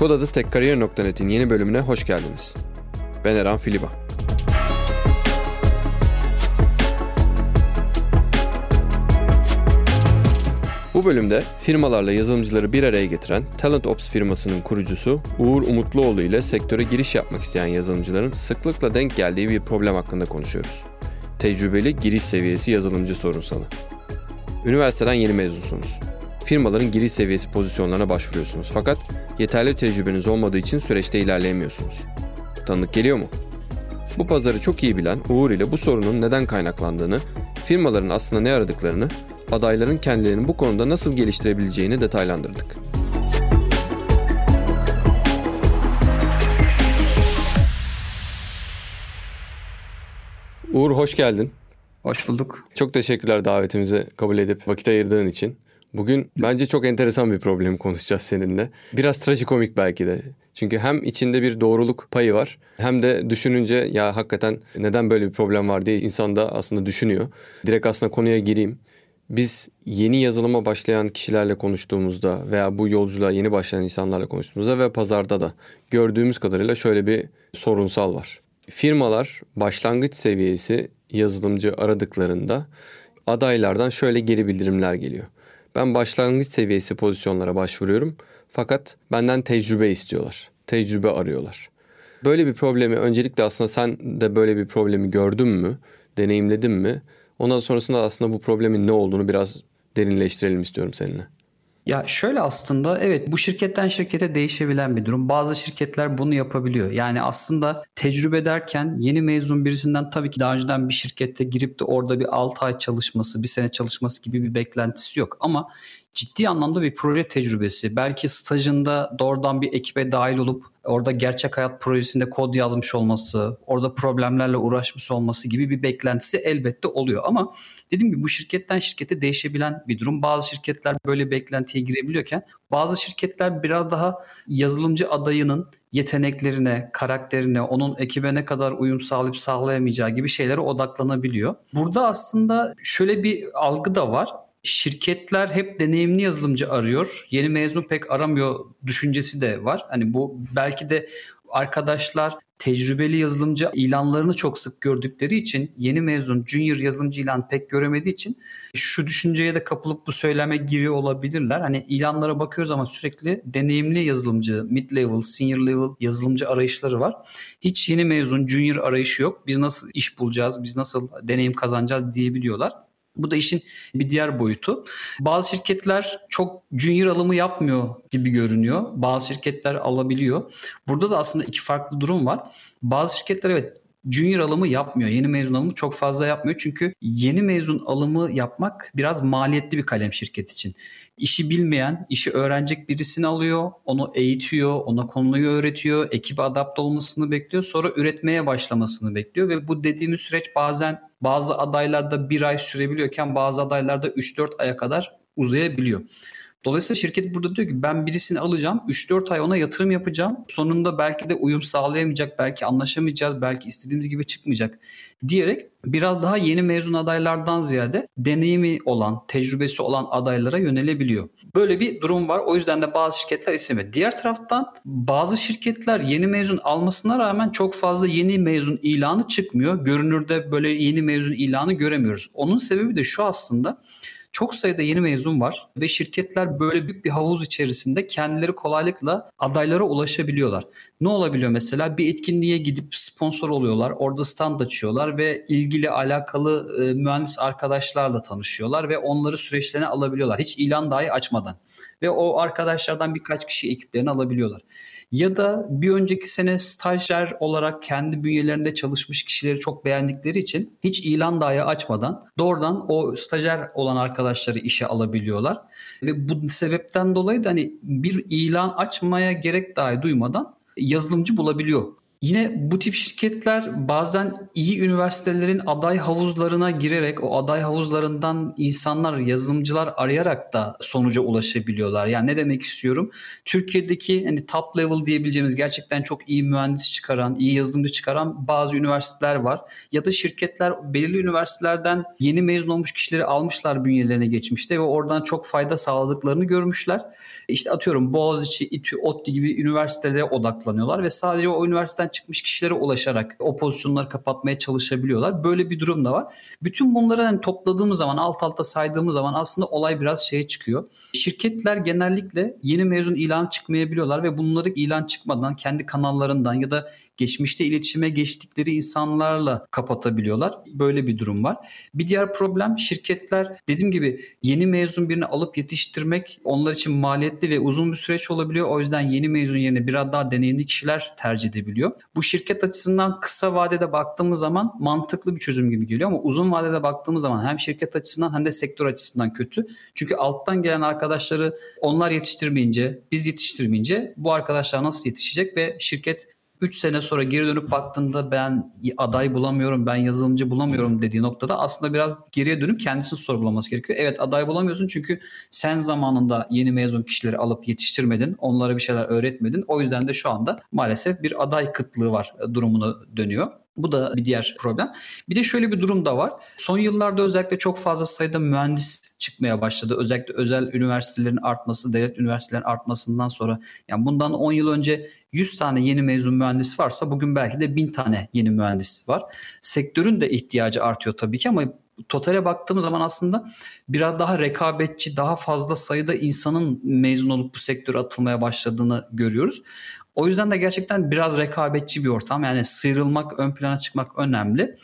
Kodadı tekkariyer.net'in yeni bölümüne hoş geldiniz. Ben Eran Filiba. Bu bölümde firmalarla yazılımcıları bir araya getiren TalentOps firmasının kurucusu Uğur Umutluoğlu ile sektöre giriş yapmak isteyen yazılımcıların sıklıkla denk geldiği bir problem hakkında konuşuyoruz. Tecrübeli giriş seviyesi yazılımcı sorunsalı. Üniversiteden yeni mezunsunuz. Firmaların giriş seviyesi pozisyonlarına başvuruyorsunuz fakat yeterli tecrübeniz olmadığı için süreçte ilerleyemiyorsunuz. Tanıdık geliyor mu? Bu pazarı çok iyi bilen Uğur ile bu sorunun neden kaynaklandığını, firmaların aslında ne aradıklarını, adayların kendilerini bu konuda nasıl geliştirebileceğini detaylandırdık. Uğur, hoş geldin. Hoş bulduk. Çok teşekkürler davetimizi kabul edip vakit ayırdığın için. Bugün bence çok enteresan bir problemi konuşacağız seninle. Biraz trajikomik belki de. Çünkü hem içinde bir doğruluk payı var hem de düşününce ya hakikaten neden böyle bir problem var diye insan da aslında düşünüyor. Direkt aslında konuya gireyim. Biz yeni yazılıma başlayan kişilerle konuştuğumuzda veya bu yolculuğa yeni başlayan insanlarla konuştuğumuzda ve pazarda da gördüğümüz kadarıyla şöyle bir sorunsal var. Firmalar başlangıç seviyesi yazılımcı aradıklarında adaylardan şöyle geri bildirimler geliyor. Ben başlangıç seviyesi pozisyonlara başvuruyorum fakat benden tecrübe istiyorlar, tecrübe arıyorlar. Böyle bir problemi öncelikle aslında sen de böyle bir problemi gördün mü, deneyimledin mi? Ondan sonrasında aslında bu problemin ne olduğunu biraz derinleştirelim istiyorum seninle. Ya şöyle aslında evet bu şirketten şirkete değişebilen bir durum. Bazı şirketler bunu yapabiliyor. Yani aslında tecrübe derken yeni mezun birisinden tabii ki daha önceden bir şirkette girip de orada bir 6 ay çalışması, bir sene çalışması gibi bir beklentisi yok. Ama ciddi anlamda bir proje tecrübesi, belki stajında doğrudan bir ekibe dahil olup orada gerçek hayat projesinde kod yazmış olması, orada problemlerle uğraşmış olması gibi bir beklentisi elbette oluyor. Ama dediğim gibi bu şirketten şirkete değişebilen bir durum. Bazı şirketler böyle beklentiye girebiliyorken bazı şirketler biraz daha yazılımcı adayının yeteneklerine, karakterine, onun ekibe ne kadar uyum sağlayıp sağlayamayacağı gibi şeylere odaklanabiliyor. Burada aslında şöyle bir algı da var. Şirketler hep deneyimli yazılımcı arıyor. Yeni mezun pek aramıyor düşüncesi de var. Hani bu belki de arkadaşlar tecrübeli yazılımcı ilanlarını çok sık gördükleri için yeni mezun junior yazılımcı ilan pek göremediği için şu düşünceye de kapılıp bu söyleme giriyor olabilirler. Hani ilanlara bakıyoruz ama sürekli deneyimli yazılımcı, mid level, senior level yazılımcı arayışları var. Hiç yeni mezun junior arayışı yok. Biz nasıl iş bulacağız, biz nasıl deneyim kazanacağız diyebiliyorlar. Bu da işin bir diğer boyutu. Bazı şirketler çok junior alımı yapmıyor gibi görünüyor. Bazı şirketler alabiliyor. Burada da aslında iki farklı durum var. Bazı şirketler evet junior alımı yapmıyor. Yeni mezun alımı çok fazla yapmıyor. Çünkü yeni mezun alımı yapmak biraz maliyetli bir kalem şirket için. İşi bilmeyen, işi öğrenecek birisini alıyor, onu eğitiyor, ona konuyu öğretiyor, ekibe adapte olmasını bekliyor, sonra üretmeye başlamasını bekliyor ve bu dediğimiz süreç bazen bazı adaylarda bir ay sürebiliyorken bazı adaylarda 3-4 aya kadar uzayabiliyor. Dolayısıyla şirket burada diyor ki ben birisini alacağım, 3-4 ay ona yatırım yapacağım. Sonunda belki de uyum sağlayamayacak, belki anlaşamayacağız, belki istediğimiz gibi çıkmayacak diyerek biraz daha yeni mezun adaylardan ziyade deneyimi olan, tecrübesi olan adaylara yönelebiliyor. Böyle bir durum var. O yüzden de bazı şirketler istemiyor. Diğer taraftan bazı şirketler yeni mezun almasına rağmen çok fazla yeni mezun ilanı çıkmıyor. Görünürde böyle yeni mezun ilanı göremiyoruz. Onun sebebi de şu aslında. Çok sayıda yeni mezun var ve şirketler böyle büyük bir havuz içerisinde kendileri kolaylıkla adaylara ulaşabiliyorlar. Ne olabiliyor mesela? Bir etkinliğe gidip sponsor oluyorlar, orada stand açıyorlar ve ilgili alakalı mühendis arkadaşlarla tanışıyorlar ve onları süreçlerine alabiliyorlar. Hiç ilan dahi açmadan ve o arkadaşlardan birkaç kişi ekiplerini alabiliyorlar. Ya da bir önceki sene stajyer olarak kendi bünyelerinde çalışmış kişileri çok beğendikleri için hiç ilan dahi açmadan doğrudan o stajyer olan arkadaşları işe alabiliyorlar. Ve bu sebepten dolayı da hani bir ilan açmaya gerek dahi duymadan yazılımcı bulabiliyor Yine bu tip şirketler bazen iyi üniversitelerin aday havuzlarına girerek o aday havuzlarından insanlar, yazılımcılar arayarak da sonuca ulaşabiliyorlar. Yani ne demek istiyorum? Türkiye'deki hani top level diyebileceğimiz gerçekten çok iyi mühendis çıkaran, iyi yazılımcı çıkaran bazı üniversiteler var. Ya da şirketler belirli üniversitelerden yeni mezun olmuş kişileri almışlar bünyelerine geçmişte ve oradan çok fayda sağladıklarını görmüşler. İşte atıyorum Boğaziçi, İTÜ, ODTÜ gibi üniversitelere odaklanıyorlar ve sadece o üniversiteden çıkmış kişilere ulaşarak o pozisyonları kapatmaya çalışabiliyorlar. Böyle bir durum da var. Bütün bunları hani topladığımız zaman, alt alta saydığımız zaman aslında olay biraz şeye çıkıyor. Şirketler genellikle yeni mezun ilanı çıkmayabiliyorlar ve bunları ilan çıkmadan kendi kanallarından ya da geçmişte iletişime geçtikleri insanlarla kapatabiliyorlar. Böyle bir durum var. Bir diğer problem, şirketler dediğim gibi yeni mezun birini alıp yetiştirmek onlar için maliyetli ve uzun bir süreç olabiliyor. O yüzden yeni mezun yerine biraz daha deneyimli kişiler tercih edebiliyor. Bu şirket açısından kısa vadede baktığımız zaman mantıklı bir çözüm gibi geliyor ama uzun vadede baktığımız zaman hem şirket açısından hem de sektör açısından kötü. Çünkü alttan gelen arkadaşları onlar yetiştirmeyince, biz yetiştirmeyince bu arkadaşlar nasıl yetişecek ve şirket 3 sene sonra geri dönüp baktığında ben aday bulamıyorum, ben yazılımcı bulamıyorum dediği noktada aslında biraz geriye dönüp kendisini sorgulaması gerekiyor. Evet, aday bulamıyorsun çünkü sen zamanında yeni mezun kişileri alıp yetiştirmedin, onlara bir şeyler öğretmedin. O yüzden de şu anda maalesef bir aday kıtlığı var durumuna dönüyor. Bu da bir diğer problem. Bir de şöyle bir durum da var. Son yıllarda özellikle çok fazla sayıda mühendis çıkmaya başladı. Özellikle özel üniversitelerin artması, devlet üniversitelerin artmasından sonra. Yani bundan 10 yıl önce 100 tane yeni mezun mühendis varsa bugün belki de 1000 tane yeni mühendis var. Sektörün de ihtiyacı artıyor tabii ki ama totale baktığımız zaman aslında biraz daha rekabetçi, daha fazla sayıda insanın mezun olup bu sektöre atılmaya başladığını görüyoruz. O yüzden de gerçekten biraz rekabetçi bir ortam. Yani sıyrılmak, ön plana çıkmak önemli.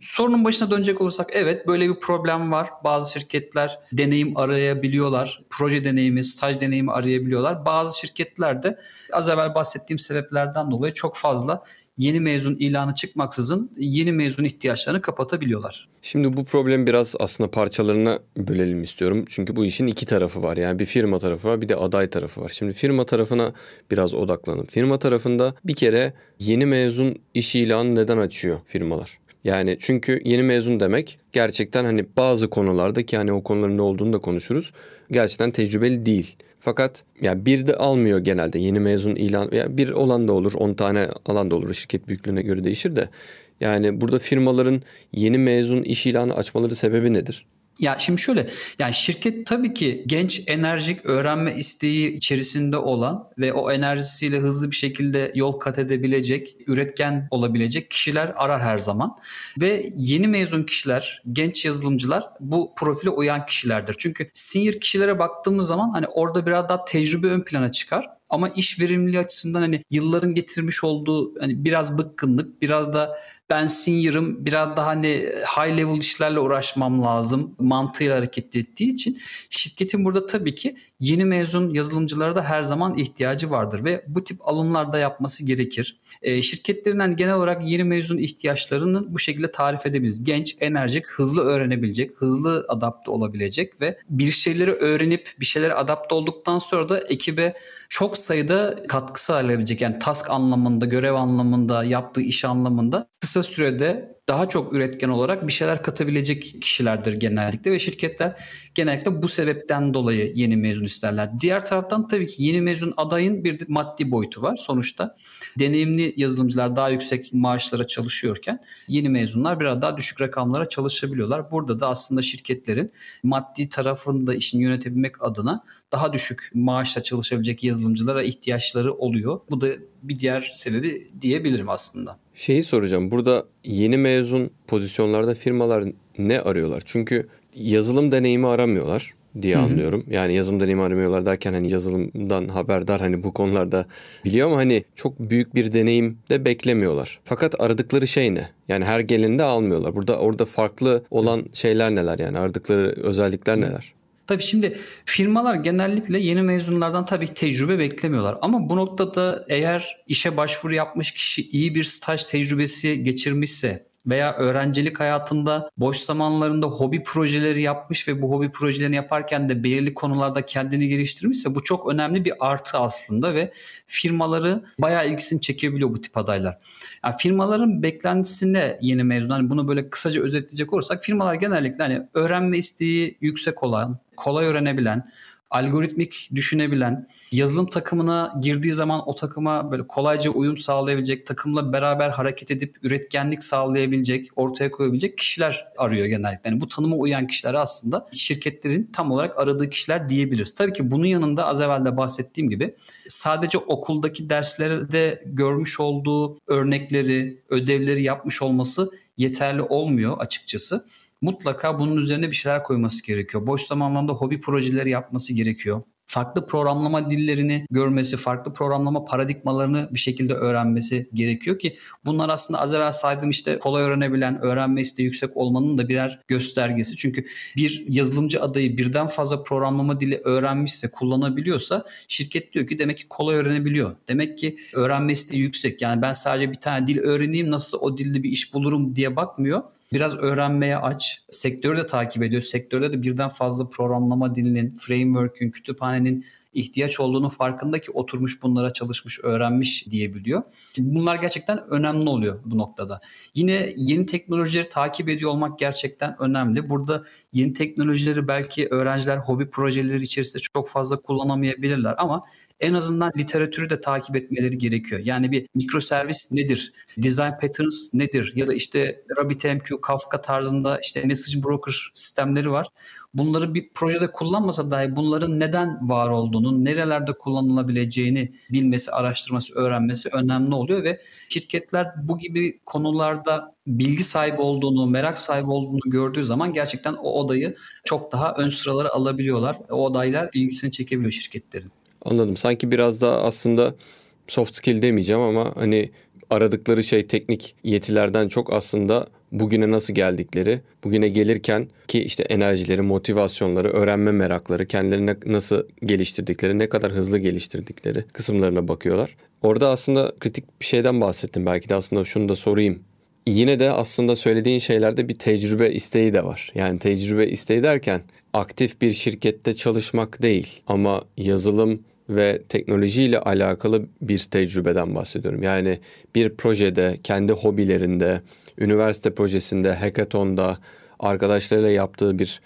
Sorunun başına dönecek olursak evet, böyle bir problem var. Bazı şirketler deneyim arayabiliyorlar. Proje deneyimi, staj deneyimi arayabiliyorlar. Bazı şirketler de az evvel bahsettiğim sebeplerden dolayı çok fazla yeni mezun ilanı çıkmaksızın yeni mezun ihtiyaçlarını kapatabiliyorlar. Şimdi bu problemi biraz aslında parçalarına bölelim istiyorum. Çünkü bu işin iki tarafı var. Yani bir firma tarafı var, bir de aday tarafı var. Şimdi firma tarafına biraz odaklanıp firma tarafında bir kere yeni mezun iş ilanı neden açıyor firmalar? Yani çünkü yeni mezun demek gerçekten hani bazı konulardaki hani o konuların ne olduğunu da konuşuruz. Gerçekten tecrübeli değil. Fakat yani bir de almıyor genelde yeni mezun ilan. Yani bir olan da olur, 10 tane alan da olur. Şirket büyüklüğüne göre değişir de. Yani burada firmaların yeni mezun iş ilanı açmaları sebebi nedir? Ya şimdi şöyle, yani şirket tabii ki genç, enerjik, öğrenme isteği içerisinde olan ve o enerjisiyle hızlı bir şekilde yol kat edebilecek, üretken olabilecek kişiler arar her zaman. Ve yeni mezun kişiler, genç yazılımcılar bu profile uyan kişilerdir. Çünkü senior kişilere baktığımız zaman hani orada biraz daha tecrübe ön plana çıkar. Ama iş verimliliği açısından hani yılların getirmiş olduğu hani biraz bıkkınlık, biraz da ben senior'ım, biraz daha hani high level işlerle uğraşmam lazım mantığıyla hareket ettiği için şirketin burada tabii ki yeni mezun yazılımcılara da her zaman ihtiyacı vardır ve bu tip alımlar da yapması gerekir. Şirketlerinden genel olarak yeni mezun ihtiyaçlarını bu şekilde tarif edebiliriz. Genç, enerjik, hızlı öğrenebilecek, hızlı adapte olabilecek ve bir şeyleri öğrenip bir şeylere adapte olduktan sonra da ekibe çok sayıda katkı sağlayabilecek. Yani task anlamında, görev anlamında, yaptığı iş anlamında kısa sürede daha çok üretken olarak bir şeyler katabilecek kişilerdir genellikle ve şirketler genellikle bu sebepten dolayı yeni mezun isterler. Diğer taraftan tabii ki yeni mezun adayın bir de maddi boyutu var. Sonuçta deneyimli yazılımcılar daha yüksek maaşlara çalışıyorken yeni mezunlar biraz daha düşük rakamlara çalışabiliyorlar. Burada da aslında şirketlerin maddi tarafını da işini yönetebilmek adına daha düşük maaşla çalışabilecek yazılımcılara ihtiyaçları oluyor. Bu da bir diğer sebebi diyebilirim aslında. Şeyi soracağım, burada yeni mezun pozisyonlarda firmalar ne arıyorlar? Çünkü yazılım deneyimi aramıyorlar diye anlıyorum. Yani yazılım deneyimi aramıyorlar derken hani yazılımdan haberdar, hani bu konularda biliyor ama hani çok büyük bir deneyim de beklemiyorlar. Fakat aradıkları şey ne? Yani her geleni de almıyorlar. Orada farklı olan şeyler neler, yani aradıkları özellikler neler? Tabii şimdi firmalar genellikle yeni mezunlardan tabii tecrübe beklemiyorlar. Ama bu noktada eğer işe başvuru yapmış kişi iyi bir staj tecrübesi geçirmişse, veya öğrencilik hayatında boş zamanlarında hobi projeleri yapmış ve bu hobi projelerini yaparken de belirli konularda kendini geliştirmişse bu çok önemli bir artı aslında ve firmaları bayağı ilgisini çekebiliyor bu tip adaylar. Yani firmaların beklentisine yeni mezun, hani bunu böyle kısaca özetleyecek olursak, firmalar genellikle hani öğrenme isteği yüksek olan, kolay öğrenebilen, algoritmik düşünebilen, yazılım takımına girdiği zaman o takıma böyle kolayca uyum sağlayabilecek, takımla beraber hareket edip üretkenlik sağlayabilecek, ortaya koyabilecek kişiler arıyor genellikle. Yani bu tanıma uyan kişiler aslında şirketlerin tam olarak aradığı kişiler diyebiliriz. Tabii ki bunun yanında az evvel de bahsettiğim gibi sadece okuldaki derslerde görmüş olduğu örnekleri, ödevleri yapmış olması yeterli olmuyor açıkçası. Mutlaka bunun üzerine bir şeyler koyması gerekiyor. Boş zamanlarında hobi projeleri yapması gerekiyor. Farklı programlama dillerini görmesi, farklı programlama paradigmalarını bir şekilde öğrenmesi gerekiyor ki bunlar aslında az evvel saydığım işte kolay öğrenebilen, öğrenme isteği yüksek olmanın da birer göstergesi. Çünkü bir yazılımcı adayı birden fazla programlama dili öğrenmişse, kullanabiliyorsa şirket diyor ki demek ki kolay öğrenebiliyor. Demek ki öğrenme isteği yüksek. Yani ben sadece bir tane dil öğreneyim, nasıl o dilde bir iş bulurum diye bakmıyor. Biraz öğrenmeye aç, sektörü de takip ediyor. Sektörde de birden fazla programlama dilinin, framework'ün, kütüphanenin ihtiyaç olduğunu farkında ki oturmuş bunlara çalışmış, öğrenmiş diyebiliyor. Bunlar gerçekten önemli oluyor bu noktada. Yine yeni teknolojileri takip ediyor olmak gerçekten önemli. Burada yeni teknolojileri belki öğrenciler hobi projeleri içerisinde çok fazla kullanamayabilirler ama en azından literatürü de takip etmeleri gerekiyor. Yani bir mikroservis nedir? Design patterns nedir? Ya da işte RabbitMQ, Kafka tarzında işte message broker sistemleri var. Bunları bir projede kullanmasa dahi bunların neden var olduğunu, nerelerde kullanılabileceğini bilmesi, araştırması, öğrenmesi önemli oluyor ve şirketler bu gibi konularda bilgi sahibi olduğunu, merak sahibi olduğunu gördüğü zaman gerçekten o adayı çok daha ön sıralara alabiliyorlar. O adaylar ilgisini çekebiliyor şirketlerin. Anladım. Sanki biraz daha aslında soft skill demeyeceğim ama hani aradıkları şey teknik yetilerden çok aslında bugüne nasıl geldikleri, bugüne gelirken ki işte enerjileri, motivasyonları, öğrenme merakları, kendilerini nasıl geliştirdikleri, ne kadar hızlı geliştirdikleri kısımlarına bakıyorlar. Orada aslında kritik bir şeyden bahsettim. Belki de aslında şunu da sorayım. Yine de aslında söylediğin şeylerde bir tecrübe isteği de var. Yani tecrübe isteği derken aktif bir şirkette çalışmak değil ama yazılım ve teknolojiyle alakalı bir tecrübeden bahsediyorum. Yani bir projede, kendi hobilerinde, üniversite projesinde, hackathon'da, arkadaşlarıyla yaptığı bir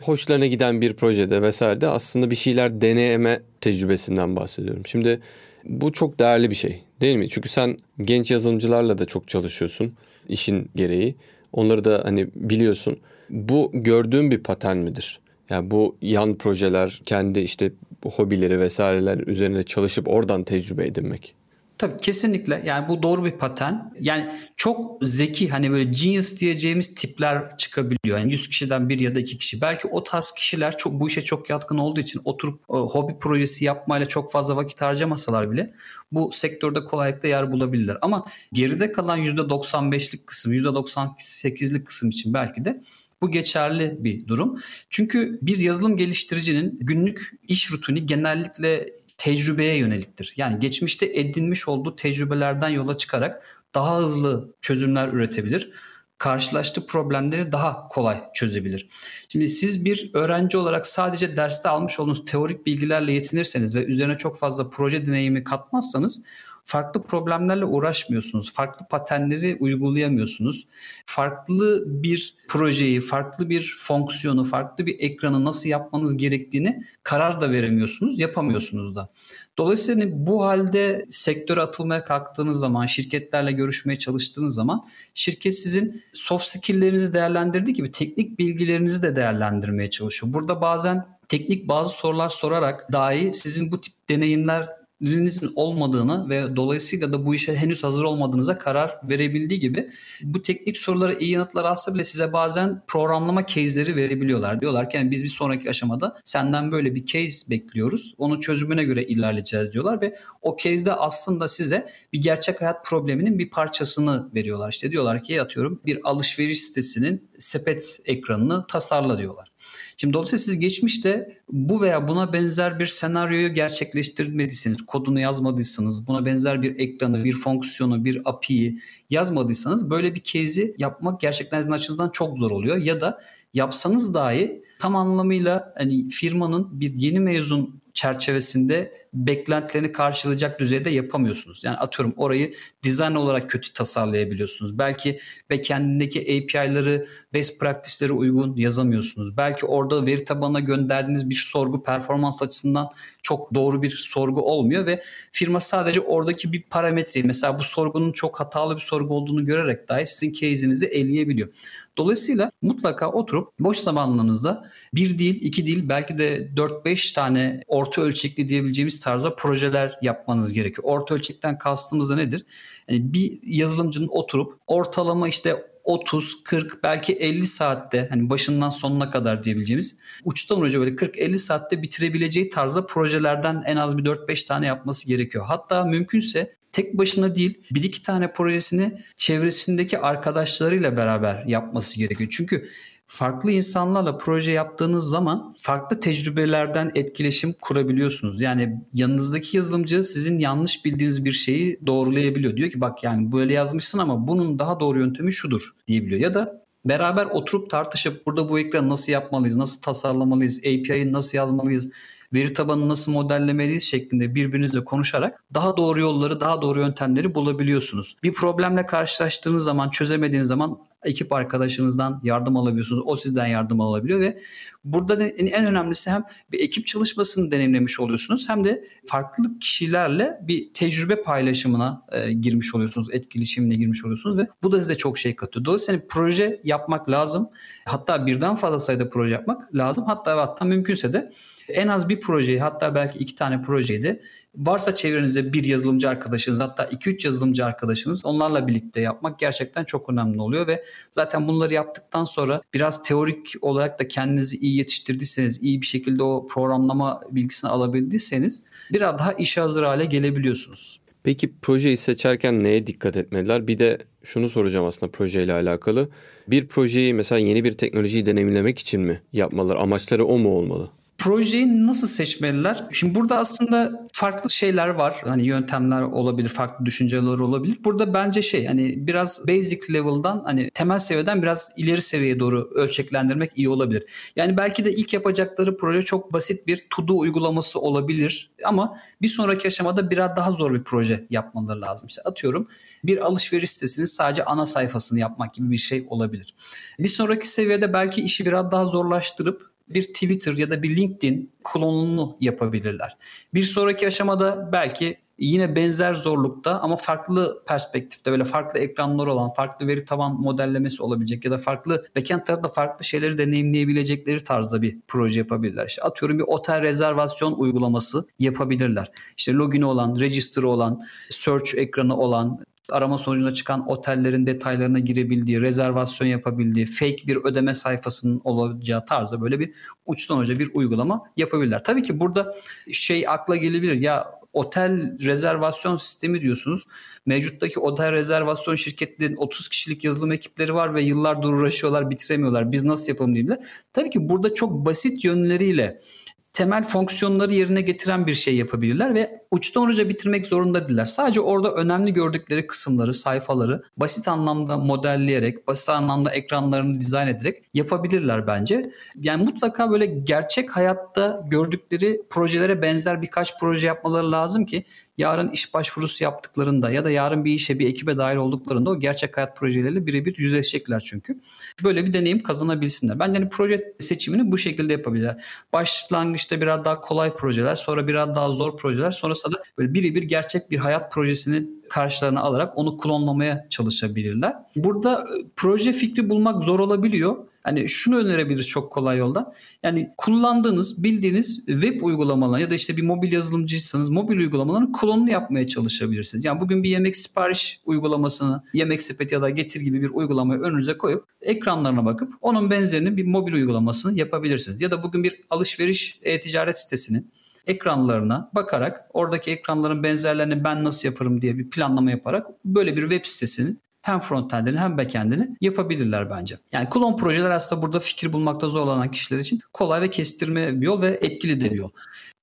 hoşlarına giden bir projede vesairede aslında bir şeyler deneyeme tecrübesinden bahsediyorum. Şimdi bu çok değerli bir şey değil mi? Çünkü sen genç yazılımcılarla da çok çalışıyorsun işin gereği. Onları da hani biliyorsun. Bu gördüğün bir patern midir? Yani bu yan projeler, kendi işte hobileri vesaireler üzerine çalışıp oradan tecrübe edinmek. Tabii kesinlikle, yani bu doğru bir patern. Yani çok zeki, hani böyle genius diyeceğimiz tipler çıkabiliyor. Yani 100 kişiden 1 ya da 2 kişi. Belki o tarz kişiler çok bu işe çok yatkın olduğu için oturup hobi projesi yapmayla çok fazla vakit harcamasalar bile bu sektörde kolaylıkla yer bulabilirler. Ama geride kalan %95'lik kısım, %98'lik kısım için belki de bu geçerli bir durum. Çünkü bir yazılım geliştiricinin günlük iş rutini genellikle tecrübeye yöneliktir. Yani geçmişte edinmiş olduğu tecrübelerden yola çıkarak daha hızlı çözümler üretebilir. Karşılaştığı problemleri daha kolay çözebilir. Şimdi siz bir öğrenci olarak sadece derste almış olduğunuz teorik bilgilerle yetinirseniz ve üzerine çok fazla proje deneyimi katmazsanız farklı problemlerle uğraşmıyorsunuz, farklı paternleri uygulayamıyorsunuz. Farklı bir projeyi, farklı bir fonksiyonu, farklı bir ekranı nasıl yapmanız gerektiğini karar da veremiyorsunuz, yapamıyorsunuz da. Dolayısıyla bu halde sektöre atılmaya kalktığınız zaman, şirketlerle görüşmeye çalıştığınız zaman şirket sizin soft skill'lerinizi değerlendirdiği gibi teknik bilgilerinizi de değerlendirmeye çalışıyor. Burada bazen teknik bazı sorular sorarak dahi sizin bu tip deneyimler dilinizin olmadığını ve dolayısıyla da bu işe henüz hazır olmadığınıza karar verebildiği gibi bu teknik sorulara iyi yanıtlar alsa bile size bazen programlama case'leri verebiliyorlar. Diyorlar ki yani biz bir sonraki aşamada senden böyle bir case bekliyoruz. Onun çözümüne göre ilerleyeceğiz diyorlar ve o case'de aslında size bir gerçek hayat probleminin bir parçasını veriyorlar. İşte diyorlar ki atıyorum bir alışveriş sitesinin sepet ekranını tasarla diyorlar. Şimdi dolayısıyla siz geçmişte bu veya buna benzer bir senaryoyu gerçekleştirmediyseniz, kodunu yazmadıysanız, buna benzer bir ekranı, bir fonksiyonu, bir API'yi yazmadıysanız böyle bir case'i yapmak gerçekten sizin açısından çok zor oluyor. Ya da yapsanız dahi tam anlamıyla hani firmanın bir yeni mezun çerçevesinde beklentilerini karşılayacak düzeyde yapamıyorsunuz. Yani atıyorum orayı dizayn olarak kötü tasarlayabiliyorsunuz. Belki backend'indeki API'ları best practice'lere uygun yazamıyorsunuz. Belki orada veri tabanına gönderdiğiniz bir sorgu performans açısından çok doğru bir sorgu olmuyor ve firma sadece oradaki bir parametreyi, mesela bu sorgunun çok hatalı bir sorgu olduğunu görerek dahi sizin case'inizi eleyebiliyor. Dolayısıyla mutlaka oturup boş zamanlarınızda bir değil, iki değil, belki de 4-5 tane orta ölçekli diyebileceğimiz tarzda projeler yapmanız gerekiyor. Orta ölçekten kastımız da nedir? Yani bir yazılımcının oturup ortalama işte 30, 40 belki 50 saatte, hani başından sonuna kadar diyebileceğimiz, uçtan uca böyle 40-50 saatte bitirebileceği tarzda projelerden en az bir 4-5 tane yapması gerekiyor. Hatta mümkünse tek başına değil, bir iki tane projesini çevresindeki arkadaşlarıyla beraber yapması gerekiyor. Çünkü farklı insanlarla proje yaptığınız zaman farklı tecrübelerden etkileşim kurabiliyorsunuz. Yani yanınızdaki yazılımcı sizin yanlış bildiğiniz bir şeyi doğrulayabiliyor. Diyor ki bak yani böyle yazmışsın ama bunun daha doğru yöntemi şudur diyebiliyor. Ya da beraber oturup tartışıp burada bu ekranı nasıl yapmalıyız, nasıl tasarlamalıyız, API'yi nasıl yazmalıyız, veri tabanını nasıl modellemeliyiz şeklinde birbirinizle konuşarak daha doğru yolları, daha doğru yöntemleri bulabiliyorsunuz. Bir problemle karşılaştığınız zaman, çözemediğiniz zaman ekip arkadaşınızdan yardım alabiliyorsunuz. O sizden yardım alabiliyor ve burada en önemlisi hem bir ekip çalışmasını deneyimlemiş oluyorsunuz hem de farklı kişilerle bir tecrübe paylaşımına girmiş oluyorsunuz, etkileşimine girmiş oluyorsunuz ve bu da size çok şey katıyor. Dolayısıyla proje yapmak lazım. Hatta birden fazla sayıda proje yapmak lazım. Hatta mümkünse de en az bir projeyi, hatta belki 2 tane projeyi de varsa çevrenizde bir yazılımcı arkadaşınız, hatta 2-3 yazılımcı arkadaşınız, onlarla birlikte yapmak gerçekten çok önemli oluyor ve zaten bunları yaptıktan sonra biraz teorik olarak da kendinizi iyi yetiştirdiyseniz, iyi bir şekilde o programlama bilgisini alabildiyseniz biraz daha işe hazır hale gelebiliyorsunuz. Peki projeyi seçerken neye dikkat etmeliler? Bir de şunu soracağım aslında projeyle alakalı. Bir projeyi mesela yeni bir teknolojiyi deneyimlemek için mi yapmalılar? Amaçları o mu olmalı? Projeyi nasıl seçmeliler? Şimdi burada aslında farklı şeyler var. Hani yöntemler olabilir, farklı düşünceler olabilir. Burada bence hani biraz basic level'dan, hani temel seviyeden biraz ileri seviyeye doğru ölçeklendirmek iyi olabilir. Yani belki de ilk yapacakları proje çok basit bir to-do uygulaması olabilir ama bir sonraki aşamada biraz daha zor bir proje yapmaları lazım. İşte atıyorum bir alışveriş sitesinin sadece ana sayfasını yapmak gibi bir şey olabilir. Bir sonraki seviyede belki işi biraz daha zorlaştırıp bir Twitter ya da bir LinkedIn klonunu yapabilirler. Bir sonraki aşamada belki yine benzer zorlukta ama farklı perspektifte, böyle farklı ekranlar olan, farklı veri taban modellemesi olabilecek ya da farklı backend tarafta farklı şeyleri deneyimleyebilecekleri tarzda bir proje yapabilirler. İşte atıyorum bir otel rezervasyon uygulaması yapabilirler. İşte login'i olan, register'ı olan, search ekranı olan, arama sonucuna çıkan otellerin detaylarına girebildiği, rezervasyon yapabildiği, fake bir ödeme sayfasının olacağı tarzda böyle bir uçtan uca bir uygulama yapabilirler. Tabii ki burada akla gelebilir ya, otel rezervasyon sistemi diyorsunuz. Mevcuttaki otel rezervasyon şirketlerin 30 kişilik yazılım ekipleri var ve yıllardır uğraşıyorlar, bitiremiyorlar. Biz nasıl yapalım diyebilirler. Tabii ki burada çok basit yönleriyle temel fonksiyonları yerine getiren bir şey yapabilirler ve uçtan uca bitirmek zorunda değiller. Sadece orada önemli gördükleri kısımları, sayfaları basit anlamda modelleyerek, basit anlamda ekranlarını dizayn ederek yapabilirler bence. Yani mutlaka böyle gerçek hayatta gördükleri projelere benzer birkaç proje yapmaları lazım ki yarın iş başvurusu yaptıklarında ya da yarın bir işe, bir ekibe dahil olduklarında o gerçek hayat projeleriyle birebir yüzleşecekler çünkü. Böyle bir deneyim kazanabilsinler. Bence proje seçimini bu şekilde yapabilirler. Başlangıçta biraz daha kolay projeler, sonra biraz daha zor projeler, sonrasında da böyle birebir gerçek bir hayat projesini karşılarına alarak onu klonlamaya çalışabilirler. Burada proje fikri bulmak zor olabiliyor. Hani şunu önerebiliriz çok kolay yolda. Yani kullandığınız, bildiğiniz web uygulamaları ya da bir mobil yazılımcıysanız mobil uygulamaların klonunu yapmaya çalışabilirsiniz. Yani bugün bir yemek sipariş uygulamasını, yemek sepeti ya da getir gibi bir uygulamayı önünüze koyup ekranlarına bakıp onun benzerini bir mobil uygulamasını yapabilirsiniz. Ya da bugün bir alışveriş e-ticaret sitesinin ekranlarına bakarak oradaki ekranların benzerlerini ben nasıl yaparım diye bir planlama yaparak böyle bir web sitesini hem frontendini hem backendini yapabilirler bence. Yani klon projeler aslında burada fikir bulmakta zorlanan kişiler için kolay ve kestirme bir yol ve etkili de bir yol.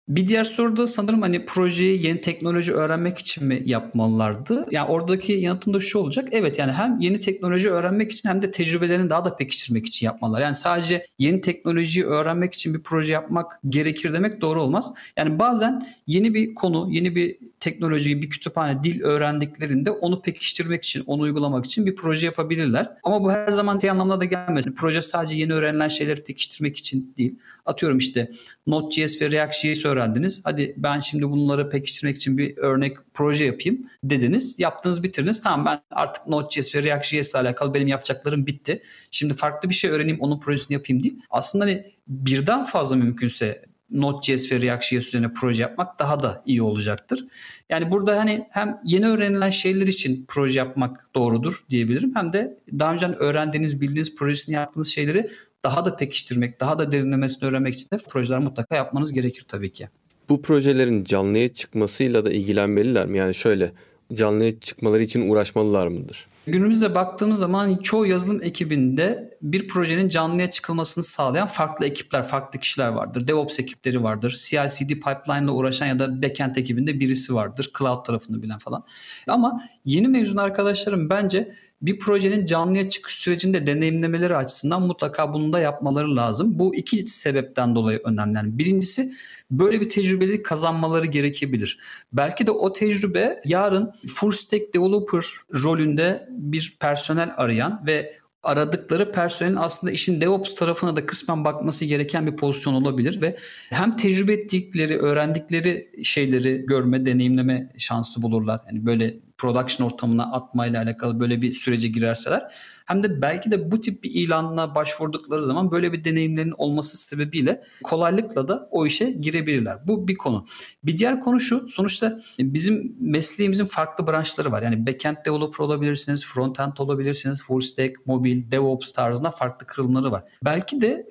Bir diğer soru da sanırım hani projeyi yeni teknoloji öğrenmek için mi yapmalılardı? Yani oradaki yanıtım da şu olacak. Evet, yani hem yeni teknoloji öğrenmek için hem de tecrübelerini daha da pekiştirmek için yapmalılar. Yani sadece yeni teknolojiyi öğrenmek için bir proje yapmak gerekir demek doğru olmaz. Yani bazen yeni bir konu, yeni bir teknolojiyi, bir kütüphane, dil öğrendiklerinde onu pekiştirmek için, onu uygulamak için bir proje yapabilirler. Ama bu her zaman bir anlamda da gelmez. Yani proje sadece yeni öğrenilen şeyleri pekiştirmek için değil. Atıyorum işte Node.js ve React.js öğrendiniz. Hadi ben şimdi bunları pekiştirmek için bir örnek proje yapayım dediniz. Yaptınız, bitirdiniz. Tamam, ben artık Node.js ve React.js ile alakalı benim yapacaklarım bitti. Şimdi farklı bir şey öğreneyim, onun projesini yapayım değil. Aslında hani birden fazla mümkünse Node.js ve React.js üzerine proje yapmak daha da iyi olacaktır. Yani burada hani hem yeni öğrenilen şeyler için proje yapmak doğrudur diyebilirim. Hem de daha önce öğrendiğiniz, bildiğiniz, projesini yaptığınız şeyleri daha da pekiştirmek, daha da derinlemesini öğrenmek için de projeler mutlaka yapmanız gerekir tabii ki. Bu projelerin canlıya çıkmasıyla da ilgilenmeliler mi? Yani şöyle, canlıya çıkmaları için uğraşmalılar mıdır? Günümüzde baktığımız zaman çoğu yazılım ekibinde bir projenin canlıya çıkılmasını sağlayan farklı ekipler, farklı kişiler vardır. DevOps ekipleri vardır. CI/CD pipeline ile uğraşan ya da backend ekibinde birisi vardır. Cloud tarafını bilen falan. Ama yeni mezun arkadaşlarım bence bir projenin canlıya çıkış sürecinde deneyimlemeleri açısından mutlaka bunu da yapmaları lazım. Bu iki sebepten dolayı önemli. Yani birincisi, böyle bir tecrübeyi kazanmaları gerekebilir. Belki de o tecrübe yarın full stack developer rolünde bir personel arayan ve aradıkları personelin aslında işin DevOps tarafına da kısmen bakması gereken bir pozisyon olabilir ve hem tecrübe ettikleri, öğrendikleri şeyleri görme, deneyimleme şansı bulurlar. Yani böyle production ortamına atmayla alakalı böyle bir sürece girerseler, hem de belki de bu tip bir ilanına başvurdukları zaman böyle bir deneyimlerin olması sebebiyle kolaylıkla da o işe girebilirler. Bu bir konu. Bir diğer konu şu: sonuçta bizim mesleğimizin farklı branşları var. Yani backend developer olabilirsiniz, frontend olabilirsiniz, full stack, mobil, DevOps tarzında farklı kırılımları var. Belki de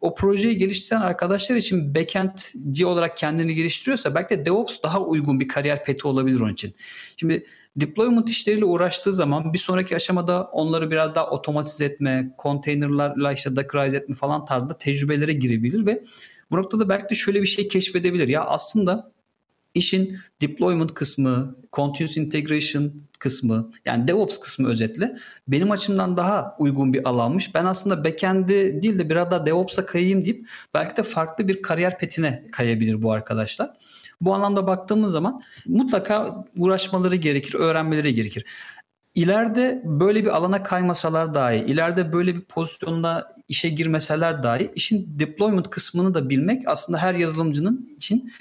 o projeyi geliştiren arkadaşlar için backendci olarak kendini geliştiriyorsa belki de DevOps daha uygun bir kariyer peti olabilir onun için. Şimdi deployment işleriyle uğraştığı zaman bir sonraki aşamada onları biraz daha otomatize etme, konteynerlarla işte dockerize etme falan tarzda tecrübelere girebilir ve bu noktada belki de şöyle bir şey keşfedebilir. Ya aslında işin deployment kısmı, continuous integration kısmı, yani DevOps kısmı özetle benim açımdan daha uygun bir alanmış. Ben aslında backend'i değil de biraz daha DevOps'a kayayım deyip belki de farklı bir kariyer petine kayabilir bu arkadaşlar. Bu anlamda baktığımız zaman mutlaka uğraşmaları gerekir, öğrenmeleri gerekir. İleride böyle bir alana kaymasalar dahi, ileride böyle bir pozisyonda işe girmeseler dahi işin deployment kısmını da bilmek aslında her yazılımcının için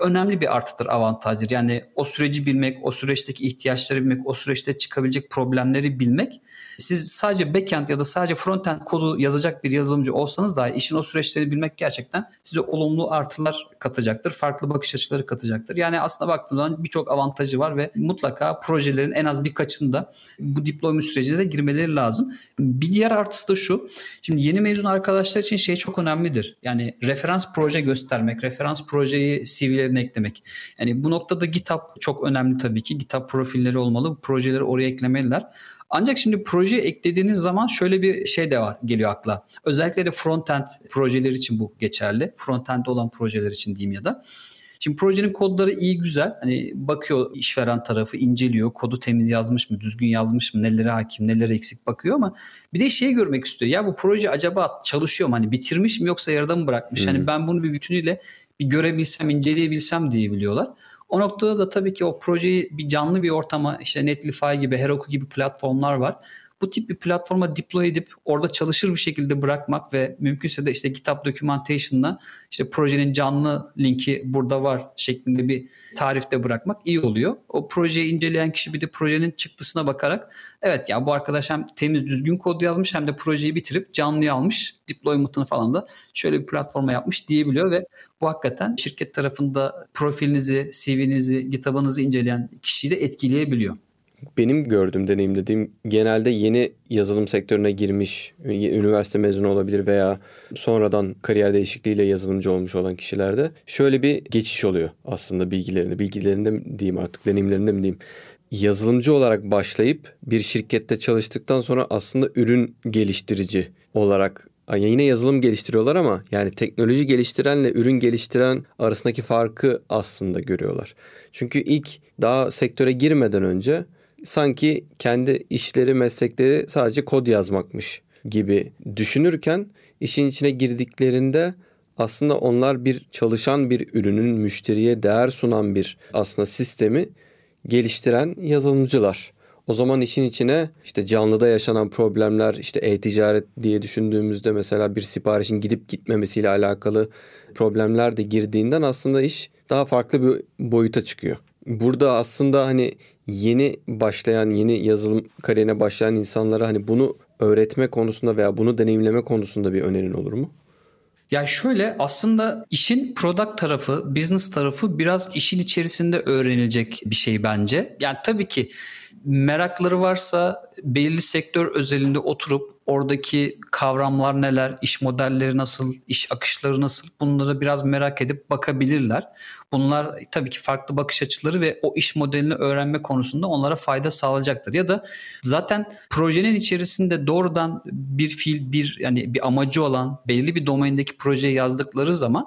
önemli bir artıdır, avantajdır. Yani o süreci bilmek, o süreçteki ihtiyaçları bilmek, o süreçte çıkabilecek problemleri bilmek. Siz sadece backend ya da sadece frontend kodu yazacak bir yazılımcı olsanız dahi işin o süreçleri bilmek gerçekten size olumlu artılar katacaktır, farklı bakış açıları katacaktır. Yani aslında baktığınız zaman birçok avantajı var ve mutlaka projelerin en az birkaçını da bu deployment sürecine de girmeleri lazım. Bir diğer artısı da şu: şimdi yeni mezun arkadaşlar için şey çok önemlidir. Yani referans proje göstermek, referans projeyi CV'lerine eklemek. Yani bu noktada GitHub çok önemli tabii ki. GitHub profilleri olmalı, bu projeleri oraya eklemeliler. Ancak şimdi proje eklediğiniz zaman şöyle bir şey de var, geliyor akla. Özellikle de frontend projeler için bu geçerli. Frontend olan projeler için diyeyim ya da. Şimdi projenin kodları iyi güzel. Hani bakıyor işveren tarafı, inceliyor. Kodu temiz yazmış mı, düzgün yazmış mı, nelere hakim, nelere eksik bakıyor ama bir de şeyi görmek istiyor. Ya bu proje acaba çalışıyor mu? Hani bitirmiş mi yoksa yarıda mı bırakmış? Hani ben bunu bir bütünüyle bir görebilsem, inceleyebilsem diyebiliyorlar. O noktada da tabii ki o projeyi bir canlı bir ortama, işte Netlify gibi, Heroku gibi platformlar var. Bu tip bir platforma deploy edip orada çalışır bir şekilde bırakmak ve mümkünse de işte GitHub Documentation'la işte projenin canlı linki burada var şeklinde bir tarifte bırakmak iyi oluyor. O projeyi inceleyen kişi bir de projenin çıktısına bakarak, evet ya bu arkadaş hem temiz düzgün kod yazmış hem de projeyi bitirip canlıya almış, deployment'ını falan da şöyle bir platforma yapmış diyebiliyor ve bu hakikaten şirket tarafında profilinizi, CV'nizi, GitHub'ınızı inceleyen kişiyi de etkileyebiliyor. Benim gördüğüm, deneyimlediğim genelde yeni yazılım sektörüne girmiş, üniversite mezunu olabilir veya sonradan kariyer değişikliğiyle yazılımcı olmuş olan kişilerde şöyle bir geçiş oluyor aslında bilgilerinde mi diyeyim artık, deneyimlerinde mi diyeyim. yazılımcı olarak başlayıp bir şirkette çalıştıktan sonra aslında ürün geliştirici olarak, yine yazılım geliştiriyorlar ama yani teknoloji geliştirenle ürün geliştiren arasındaki farkı aslında görüyorlar. Çünkü ilk daha sektöre girmeden önce sanki kendi işleri, meslekleri sadece kod yazmakmış gibi düşünürken işin içine girdiklerinde aslında onlar bir çalışan bir ürünün müşteriye değer sunan bir aslında sistemi geliştiren yazılımcılar. O zaman işin içine işte canlıda yaşanan problemler, işte e-ticaret diye düşündüğümüzde mesela bir siparişin gidip gitmemesiyle alakalı problemler de girdiğinden aslında iş daha farklı bir boyuta çıkıyor. Burada aslında hani yeni başlayan, yeni yazılım kariyerine başlayan insanlara hani bunu öğretme konusunda veya bunu deneyimleme konusunda bir önerin olur mu? Ya şöyle, aslında işin product tarafı, business tarafı biraz işin içerisinde öğrenilecek bir şey bence. Yani tabii ki merakları varsa belirli sektör özelinde oturup oradaki kavramlar neler, iş modelleri nasıl, iş akışları nasıl, bunları biraz merak edip bakabilirler. Bunlar tabii ki farklı bakış açıları ve o iş modelini öğrenme konusunda onlara fayda sağlayacaktır. Ya da zaten projenin içerisinde doğrudan bir amacı olan belli bir domaindeki projeyi yazdıkları zaman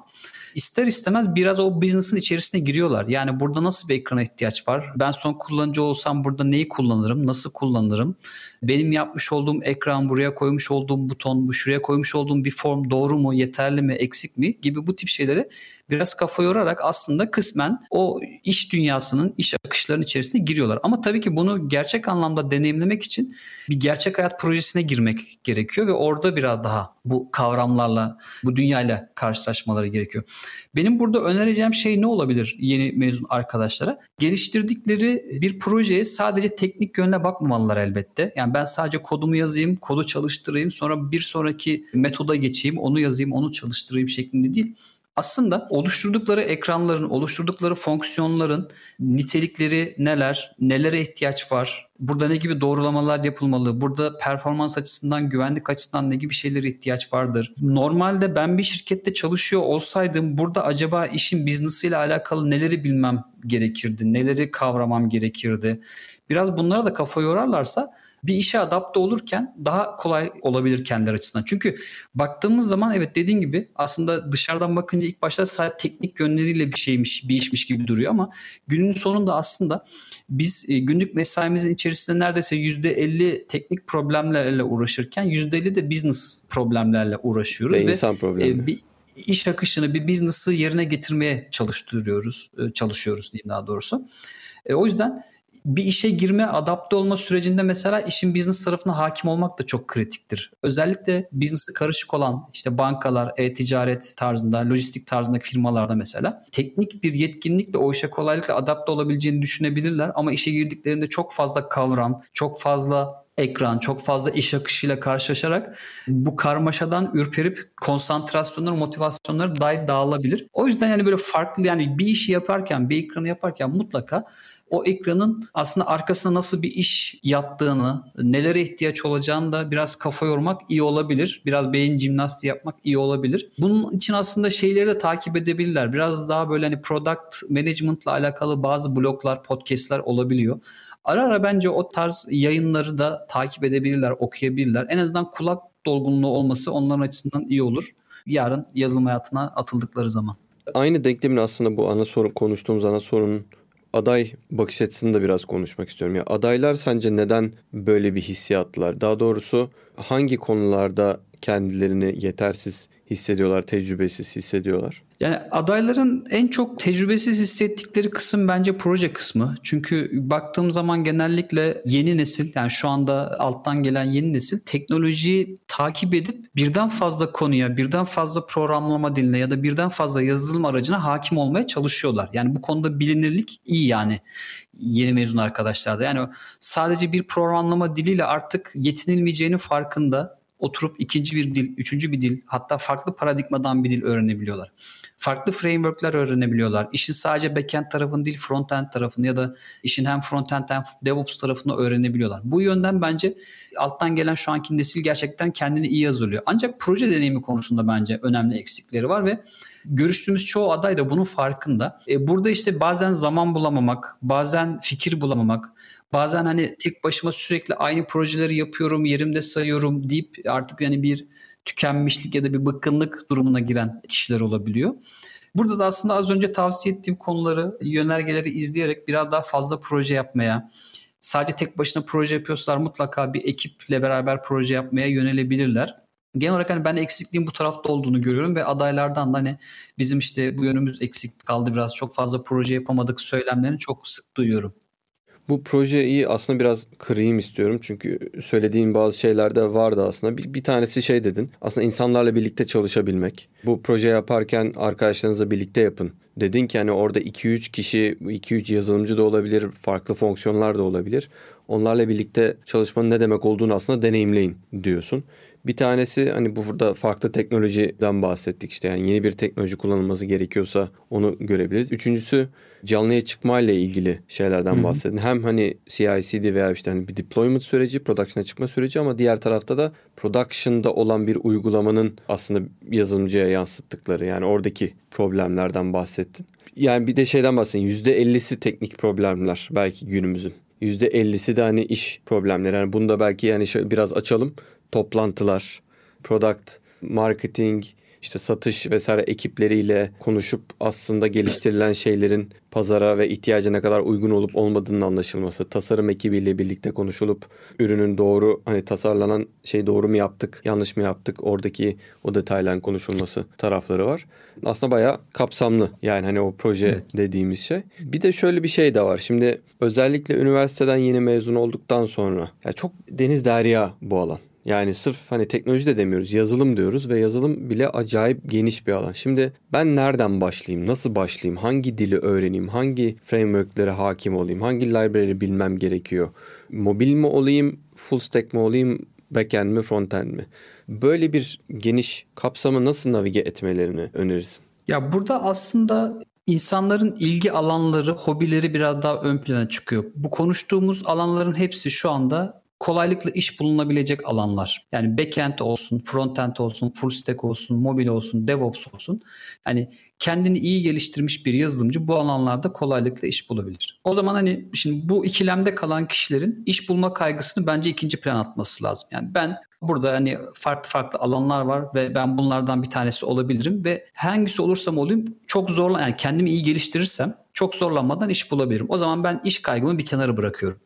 İster istemez biraz o business'ın içerisine giriyorlar. Yani burada nasıl bir ekrana ihtiyaç var? Ben son kullanıcı olsam burada neyi kullanırım? Nasıl kullanırım? Benim yapmış olduğum ekran, buraya koymuş olduğum buton, şuraya koymuş olduğum bir form doğru mu, yeterli mi, eksik mi gibi bu tip şeylere biraz kafa yorarak aslında kısmen o iş dünyasının, iş akışlarının içerisine giriyorlar. Ama tabii ki bunu gerçek anlamda deneyimlemek için bir gerçek hayat projesine girmek gerekiyor ve orada biraz daha bu kavramlarla, bu dünyayla karşılaşmaları gerekiyor. Benim burada önereceğim şey ne olabilir yeni mezun arkadaşlara? Geliştirdikleri bir projeye sadece teknik yönüne bakmamalılar elbette. Yani ben sadece kodumu yazayım, kodu çalıştırayım, sonra bir sonraki metoda geçeyim, onu yazayım, onu çalıştırayım şeklinde değil. Aslında oluşturdukları ekranların, oluşturdukları fonksiyonların nitelikleri neler, nelere ihtiyaç var, burada ne gibi doğrulamalar yapılmalı, burada performans açısından, güvenlik açısından ne gibi şeylere ihtiyaç vardır. Normalde ben bir şirkette çalışıyor olsaydım burada acaba işin business'ıyla alakalı neleri bilmem gerekirdi, neleri kavramam gerekirdi. Biraz bunlara da kafa yorarlarsa bir işe adapte olurken daha kolay olabilir kendileri açısından. Çünkü baktığımız zaman evet dediğin gibi aslında dışarıdan bakınca ilk başta sadece teknik yönleriyle bir şeymiş, bir işmiş gibi duruyor ama günün sonunda aslında biz günlük mesaimizin içerisinde neredeyse %50 teknik problemlerle uğraşırken %50 de business problemlerle uğraşıyoruz. Ve insan problemi. Bir iş akışını, bir business'ı yerine getirmeye çalışıyoruz diyeyim daha doğrusu. O yüzden bir işe girme, adapte olma sürecinde mesela işin business tarafına hakim olmak da çok kritiktir. Özellikle business'ı karışık olan işte bankalar, e-ticaret tarzında, lojistik tarzındaki firmalarda mesela teknik bir yetkinlikle o işe kolaylıkla adapte olabileceğini düşünebilirler ama işe girdiklerinde çok fazla kavram, çok fazla ekran, çok fazla iş akışıyla karşılaşarak bu karmaşadan ürperip konsantrasyonları, motivasyonları dahi dağılabilir. O yüzden yani böyle farklı, yani bir işi yaparken, bir ekranı yaparken mutlaka o ekranın aslında arkasına nasıl bir iş yattığını, nelere ihtiyaç olacağını da biraz kafa yormak iyi olabilir. Biraz beyin jimnastiği yapmak iyi olabilir. Bunun için aslında şeyleri de takip edebilirler. Biraz daha böyle hani product management'la alakalı bazı bloglar, podcast'ler olabiliyor. Ara ara bence o tarz yayınları da takip edebilirler, okuyabilirler. En azından kulak dolgunluğu olması onların açısından iyi olur. Yarın yazılım hayatına atıldıkları zaman. Aynı denklemin aslında bu konuştuğumuz ana sorunun aday bakış açısını da biraz konuşmak istiyorum. Ya adaylar sence neden böyle bir hissiyatlar? Daha doğrusu hangi konularda kendilerini yetersiz hissediyorlar, tecrübesiz hissediyorlar? Yani adayların en çok tecrübesiz hissettikleri kısım bence proje kısmı. Çünkü baktığım zaman genellikle yeni nesil, yani şu anda alttan gelen yeni nesil teknolojiyi takip edip birden fazla konuya, birden fazla programlama diline ya da birden fazla yazılım aracına hakim olmaya çalışıyorlar. Yani bu konuda bilinirlik iyi yani yeni mezun arkadaşlarda. Yani sadece bir programlama diliyle artık yetinilmeyeceğinin farkında. Oturup ikinci bir dil, üçüncü bir dil, hatta farklı paradigmadan bir dil öğrenebiliyorlar. Farklı framework'ler öğrenebiliyorlar. İşin sadece backend tarafını değil, frontend tarafını ya da işin hem frontend hem DevOps tarafını öğrenebiliyorlar. Bu yönden bence alttan gelen şu anki nesil gerçekten kendini iyi hazırlıyor. Ancak proje deneyimi konusunda bence önemli eksikleri var ve Görüştüğümüz çoğu aday da bunun farkında. Burada işte bazen zaman bulamamak, bazen fikir bulamamak, bazen hani tek başıma sürekli aynı projeleri yapıyorum, yerimde sayıyorum deyip artık yani bir tükenmişlik ya da bir bıkkınlık durumuna giren kişiler olabiliyor. Burada da aslında az önce tavsiye ettiğim konuları, yönergeleri izleyerek biraz daha fazla proje yapmaya, sadece tek başına proje yapıyorsalar mutlaka bir ekiple beraber proje yapmaya yönelebilirler. Genel olarak hani ben eksikliğin bu tarafta olduğunu görüyorum ve adaylardan da hani bizim işte bu yönümüz eksik kaldı, biraz çok fazla proje yapamadık söylemlerini çok sık duyuyorum. Bu projeyi aslında biraz kırayım istiyorum. Çünkü söylediğin bazı şeyler de vardı aslında. Bir tanesi şey dedin. Aslında insanlarla birlikte çalışabilmek. Bu proje yaparken arkadaşlarınızla birlikte yapın. Dedin ki hani orada 2-3 kişi, 2-3 yazılımcı da olabilir, farklı fonksiyonlar da olabilir. Onlarla birlikte çalışmanın ne demek olduğunu aslında deneyimleyin diyorsun. Bir tanesi hani burada farklı teknolojiden bahsettik işte yani yeni bir teknoloji kullanılması gerekiyorsa onu görebiliriz. Üçüncüsü canlıya çıkmayla ilgili şeylerden bahsedin. Hem hani CI/CD veya işte hani bir deployment süreci, production'a çıkma süreci ama diğer tarafta da production'da olan bir uygulamanın aslında yazılımcıya yansıttıkları yani oradaki problemlerden bahsettin. Yani bir de şeyden bahsedin %50'si teknik problemler belki günümüzün. %50'si de hani iş problemleri. Yani bunu da belki yani biraz açalım. Toplantılar, product, marketing, işte satış vesaire ekipleriyle konuşup aslında geliştirilen şeylerin pazara ve ihtiyaca ne kadar uygun olup olmadığının anlaşılması, tasarım ekibiyle birlikte konuşulup ürünün doğru hani tasarlanan şey doğru mu yaptık, yanlış mı yaptık oradaki o detayların konuşulması tarafları var. Aslında bayağı kapsamlı yani hani o proje dediğimiz şey. Bir de şöyle bir şey de var. Şimdi özellikle üniversiteden yeni mezun olduktan sonra ya çok deniz derya bu alan. Yani sırf hani teknoloji de demiyoruz, yazılım diyoruz ve yazılım bile acayip geniş bir alan. Şimdi ben nereden başlayayım, nasıl başlayayım, hangi dili öğreneyim, hangi framework'lere hakim olayım, hangi library'i bilmem gerekiyor? Mobil mi olayım, full stack mi olayım, backend mi, frontend mi? Böyle bir geniş kapsamı nasıl navige etmelerini önerirsin? Ya burada aslında insanların ilgi alanları, hobileri biraz daha ön plana çıkıyor. Bu konuştuğumuz alanların hepsi şu anda kolaylıkla iş bulunabilecek alanlar. Yani backend olsun, frontend olsun, full stack olsun, mobil olsun, DevOps olsun. Yani kendini iyi geliştirmiş bir yazılımcı bu alanlarda kolaylıkla iş bulabilir. O zaman hani şimdi bu ikilemde kalan kişilerin iş bulma kaygısını bence ikinci plana atması lazım. Yani ben burada hani farklı farklı alanlar var ve ben bunlardan bir tanesi olabilirim ve hangisi olursam olayım çok zorla yani kendimi iyi geliştirirsem çok zorlanmadan iş bulabilirim. O zaman ben iş kaygımı bir kenara bırakıyorum.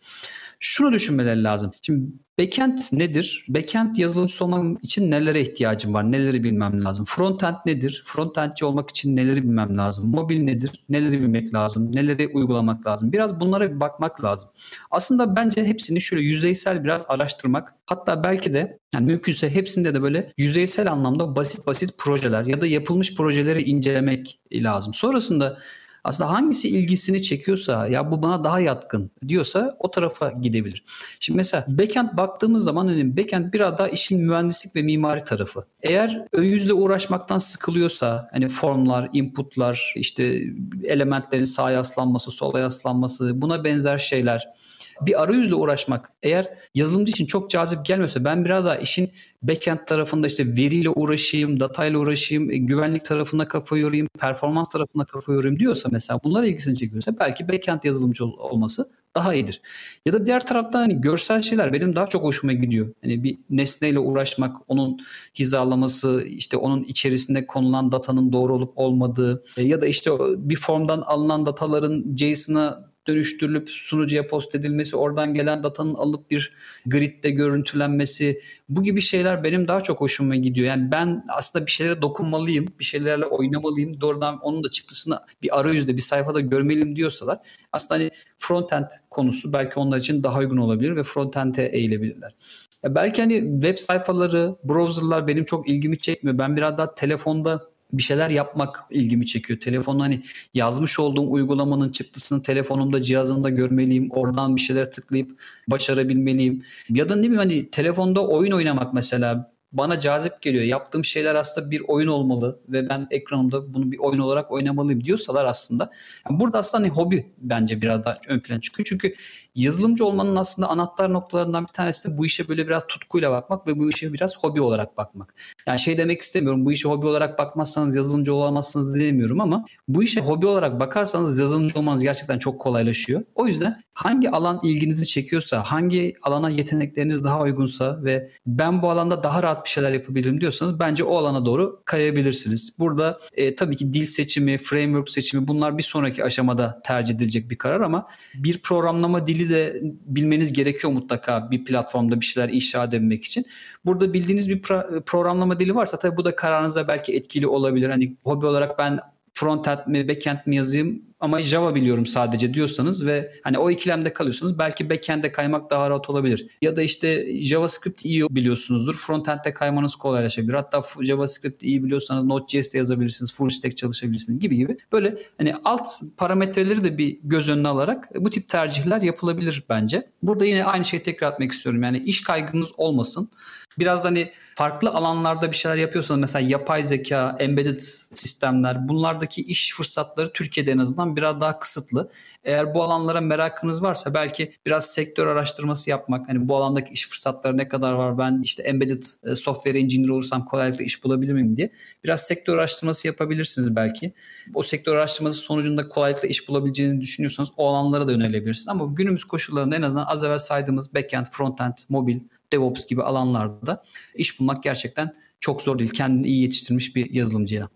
Şunu düşünmeleri lazım. Şimdi backend nedir? Backend yazılımcısı olmak için nelere ihtiyacım var? Neleri bilmem lazım? Frontend nedir? Frontendçi olmak için neleri bilmem lazım? Mobil nedir? Neleri bilmek lazım? Neleri uygulamak lazım? Biraz bunlara bir bakmak lazım. Aslında bence hepsini şöyle yüzeysel biraz araştırmak. Hatta belki de yani mümkünse hepsinde de böyle yüzeysel anlamda basit basit projeler ya da yapılmış projeleri incelemek lazım. Sonrasında aslında hangisi ilgisini çekiyorsa ya bu bana daha yatkın diyorsa o tarafa gidebilir. Şimdi mesela backend baktığımız zaman hani backend biraz daha işin mühendislik ve mimari tarafı. Eğer ön yüzle uğraşmaktan sıkılıyorsa hani formlar, inputlar, işte elementlerin sağa yaslanması, sola yaslanması buna benzer şeyler. Bir arayüzle uğraşmak eğer yazılımcı için çok cazip gelmiyorsa ben biraz daha işin backend tarafında işte veriyle uğraşayım, datayla uğraşayım, güvenlik tarafına kafa yorayım, performans tarafına kafa yorayım diyorsa mesela bunlara ilgisini çekiyorsa belki backend yazılımcı olması daha iyidir. Ya da diğer taraftan hani görsel şeyler benim daha çok hoşuma gidiyor. Hani bir nesneyle uğraşmak, onun hizalaması, işte onun içerisinde konulan datanın doğru olup olmadığı ya da işte bir formdan alınan dataların JSON'a dönüştürülüp sunucuya post edilmesi, oradan gelen datanın alıp bir gridde görüntülenmesi, bu gibi şeyler benim daha çok hoşuma gidiyor. Yani ben aslında bir şeylere dokunmalıyım, bir şeylerle oynamalıyım, doğrudan onun da çıktısını bir arayüzde, bir sayfada görmeliyim diyorsalar, aslında hani frontend konusu belki onlar için daha uygun olabilir ve frontend'e eğilebilirler. Ya belki hani web sayfaları, browserlar benim çok ilgimi çekmiyor. Ben biraz daha telefonda bir şeyler yapmak ilgimi çekiyor. Telefonu hani yazmış olduğum uygulamanın çıktısını telefonumda, cihazımda görmeliyim. Oradan bir şeyler tıklayıp başarabilmeliyim. Ya da ne bileyim hani telefonda oyun oynamak mesela bana cazip geliyor. Yaptığım şeyler aslında bir oyun olmalı ve ben ekranımda bunu bir oyun olarak oynamalıyım diyorsalar aslında. Yani burada aslında hani hobi bence biraz daha ön plana çıkıyor. Çünkü yazılımcı olmanın aslında anahtar noktalarından bir tanesi de bu işe böyle biraz tutkuyla bakmak ve bu işe biraz hobi olarak bakmak. Yani şey demek istemiyorum, bu işe hobi olarak bakmazsanız yazılımcı olamazsınız diyemiyorum ama bu işe hobi olarak bakarsanız yazılımcı olmanız gerçekten çok kolaylaşıyor. O yüzden hangi alan ilginizi çekiyorsa, hangi alana yetenekleriniz daha uygunsa ve ben bu alanda daha rahat bir şeyler yapabilirim diyorsanız bence o alana doğru kayabilirsiniz. Burada tabii ki dil seçimi, framework seçimi bunlar bir sonraki aşamada tercih edilecek bir karar ama bir programlama dili de bilmeniz gerekiyor mutlaka bir platformda bir şeyler inşa edebilmek için. Burada bildiğiniz bir programlama dili varsa tabii bu da kararınıza belki etkili olabilir. Hani hobi olarak ben front-end mi, back-end mi yazayım ama Java biliyorum sadece diyorsanız ve hani o ikilemde kalıyorsanız belki back-end'e kaymak daha rahat olabilir. Ya da işte JavaScript iyi biliyorsunuzdur. Front-end'e kaymanız kolaylaşabilir. Hatta JavaScript iyi biliyorsanız Node.js'de yazabilirsiniz, full stack çalışabilirsiniz gibi gibi. Böyle hani alt parametreleri de bir göz önüne alarak bu tip tercihler yapılabilir bence. Burada yine aynı şeyi tekrar etmek istiyorum. Yani iş kaygınız olmasın. Biraz hani farklı alanlarda bir şeyler yapıyorsanız mesela yapay zeka, embedded sistemler bunlardaki iş fırsatları Türkiye'de en azından biraz daha kısıtlı. Eğer bu alanlara merakınız varsa belki biraz sektör araştırması yapmak, hani bu alandaki iş fırsatları ne kadar var, ben işte embedded software engineer olursam kolaylıkla iş bulabilir miyim diye biraz sektör araştırması yapabilirsiniz belki. O sektör araştırması sonucunda kolaylıkla iş bulabileceğinizi düşünüyorsanız o alanlara da yönelebilirsiniz. Ama günümüz koşullarında en azından az evvel saydığımız backend, frontend, mobil, DevOps gibi alanlarda iş bulmak gerçekten çok zor değil. Kendini iyi yetiştirmiş bir yazılımcıya.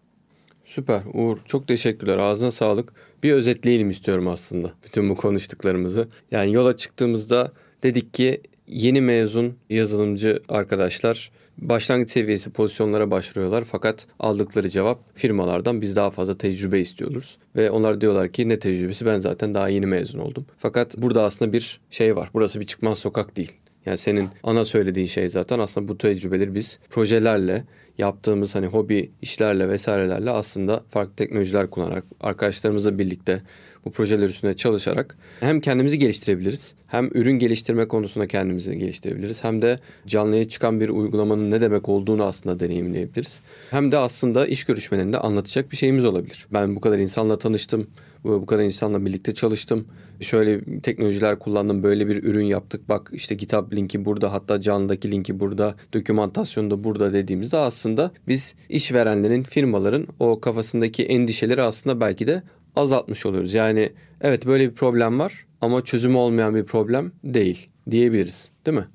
Süper Uğur. Çok teşekkürler. Ağzına sağlık. Bir özetleyelim istiyorum aslında bütün bu konuştuklarımızı. Yani yola çıktığımızda dedik ki yeni mezun yazılımcı arkadaşlar başlangıç seviyesi pozisyonlara başvuruyorlar fakat aldıkları cevap firmalardan biz daha fazla tecrübe istiyoruz. Ve onlar diyorlar ki ne tecrübesi, ben zaten daha yeni mezun oldum. Fakat burada aslında bir şey var. Burası bir çıkmaz sokak değil. Yani senin ana söylediğin şey zaten aslında bu tecrübeleri biz projelerle yaptığımız hani hobi işlerle vesairelerle aslında farklı teknolojiler kullanarak arkadaşlarımızla birlikte bu projeler üstüne çalışarak hem kendimizi geliştirebiliriz, hem ürün geliştirme konusunda kendimizi geliştirebiliriz, hem de canlıya çıkan bir uygulamanın ne demek olduğunu aslında deneyimleyebiliriz. Hem de aslında iş görüşmelerinde anlatacak bir şeyimiz olabilir. Ben bu kadar insanla tanıştım, bu kadar insanla birlikte çalıştım, şöyle teknolojiler kullandım, böyle bir ürün yaptık, bak işte GitHub linki burada, hatta canlıdaki linki burada, dokümantasyon da burada dediğimizde aslında biz işverenlerin, firmaların o kafasındaki endişeleri aslında belki de azaltmış oluyoruz. Yani evet böyle bir problem var ama çözümü olmayan bir problem değil diyebiliriz, değil mi?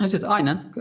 Evet aynen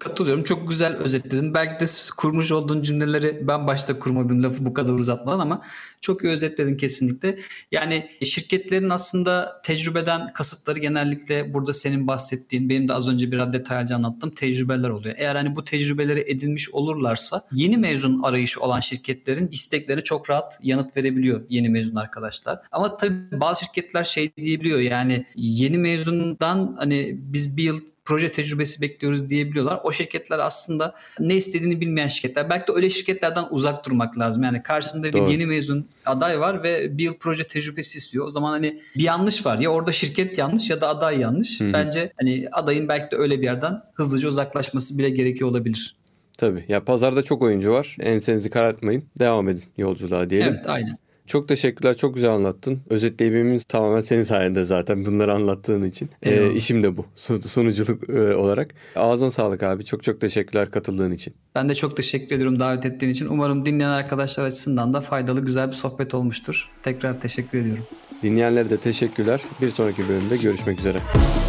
katılıyorum. Çok güzel özetledin. Belki de kurmuş olduğun cümleleri ben başta kurmadığım lafı bu kadar uzatmadan ama çok iyi özetledin kesinlikle. Yani şirketlerin aslında tecrübeden kasıtları genellikle burada senin bahsettiğin, benim de az önce biraz detaylıca anlattığım tecrübeler oluyor. Eğer hani bu tecrübeleri edinmiş olurlarsa yeni mezun arayışı olan şirketlerin isteklerine çok rahat yanıt verebiliyor yeni mezun arkadaşlar. Ama tabii bazı şirketler şey diyebiliyor, yani yeni mezundan hani biz bir yıl proje tecrübesi bekliyoruz diyebiliyorlar. O şirketler aslında ne istediğini bilmeyen şirketler. Belki de öyle şirketlerden uzak durmak lazım. Yani karşısında bir yeni mezun aday var ve bir yıl proje tecrübesi istiyor. O zaman hani bir yanlış var. Ya orada şirket yanlış ya da aday yanlış. Hı-hı. Bence hani adayın belki de öyle bir yerden hızlıca uzaklaşması bile gerekiyor olabilir. Tabii. Ya pazarda çok oyuncu var. Ensenizi karartmayın. Devam edin yolculuğa diyelim. Evet, aynen. Çok teşekkürler. Çok güzel anlattın. Özetleyebilmemiz tamamen senin sayende zaten. Bunları anlattığın için. İşim de bu. Sunuculuk olarak. Ağzına sağlık abi. Çok çok teşekkürler katıldığın için. Ben de çok teşekkür ediyorum davet ettiğin için. Umarım dinleyen arkadaşlar açısından da faydalı, güzel bir sohbet olmuştur. Tekrar teşekkür ediyorum. Dinleyenlere de teşekkürler. Bir sonraki bölümde görüşmek üzere.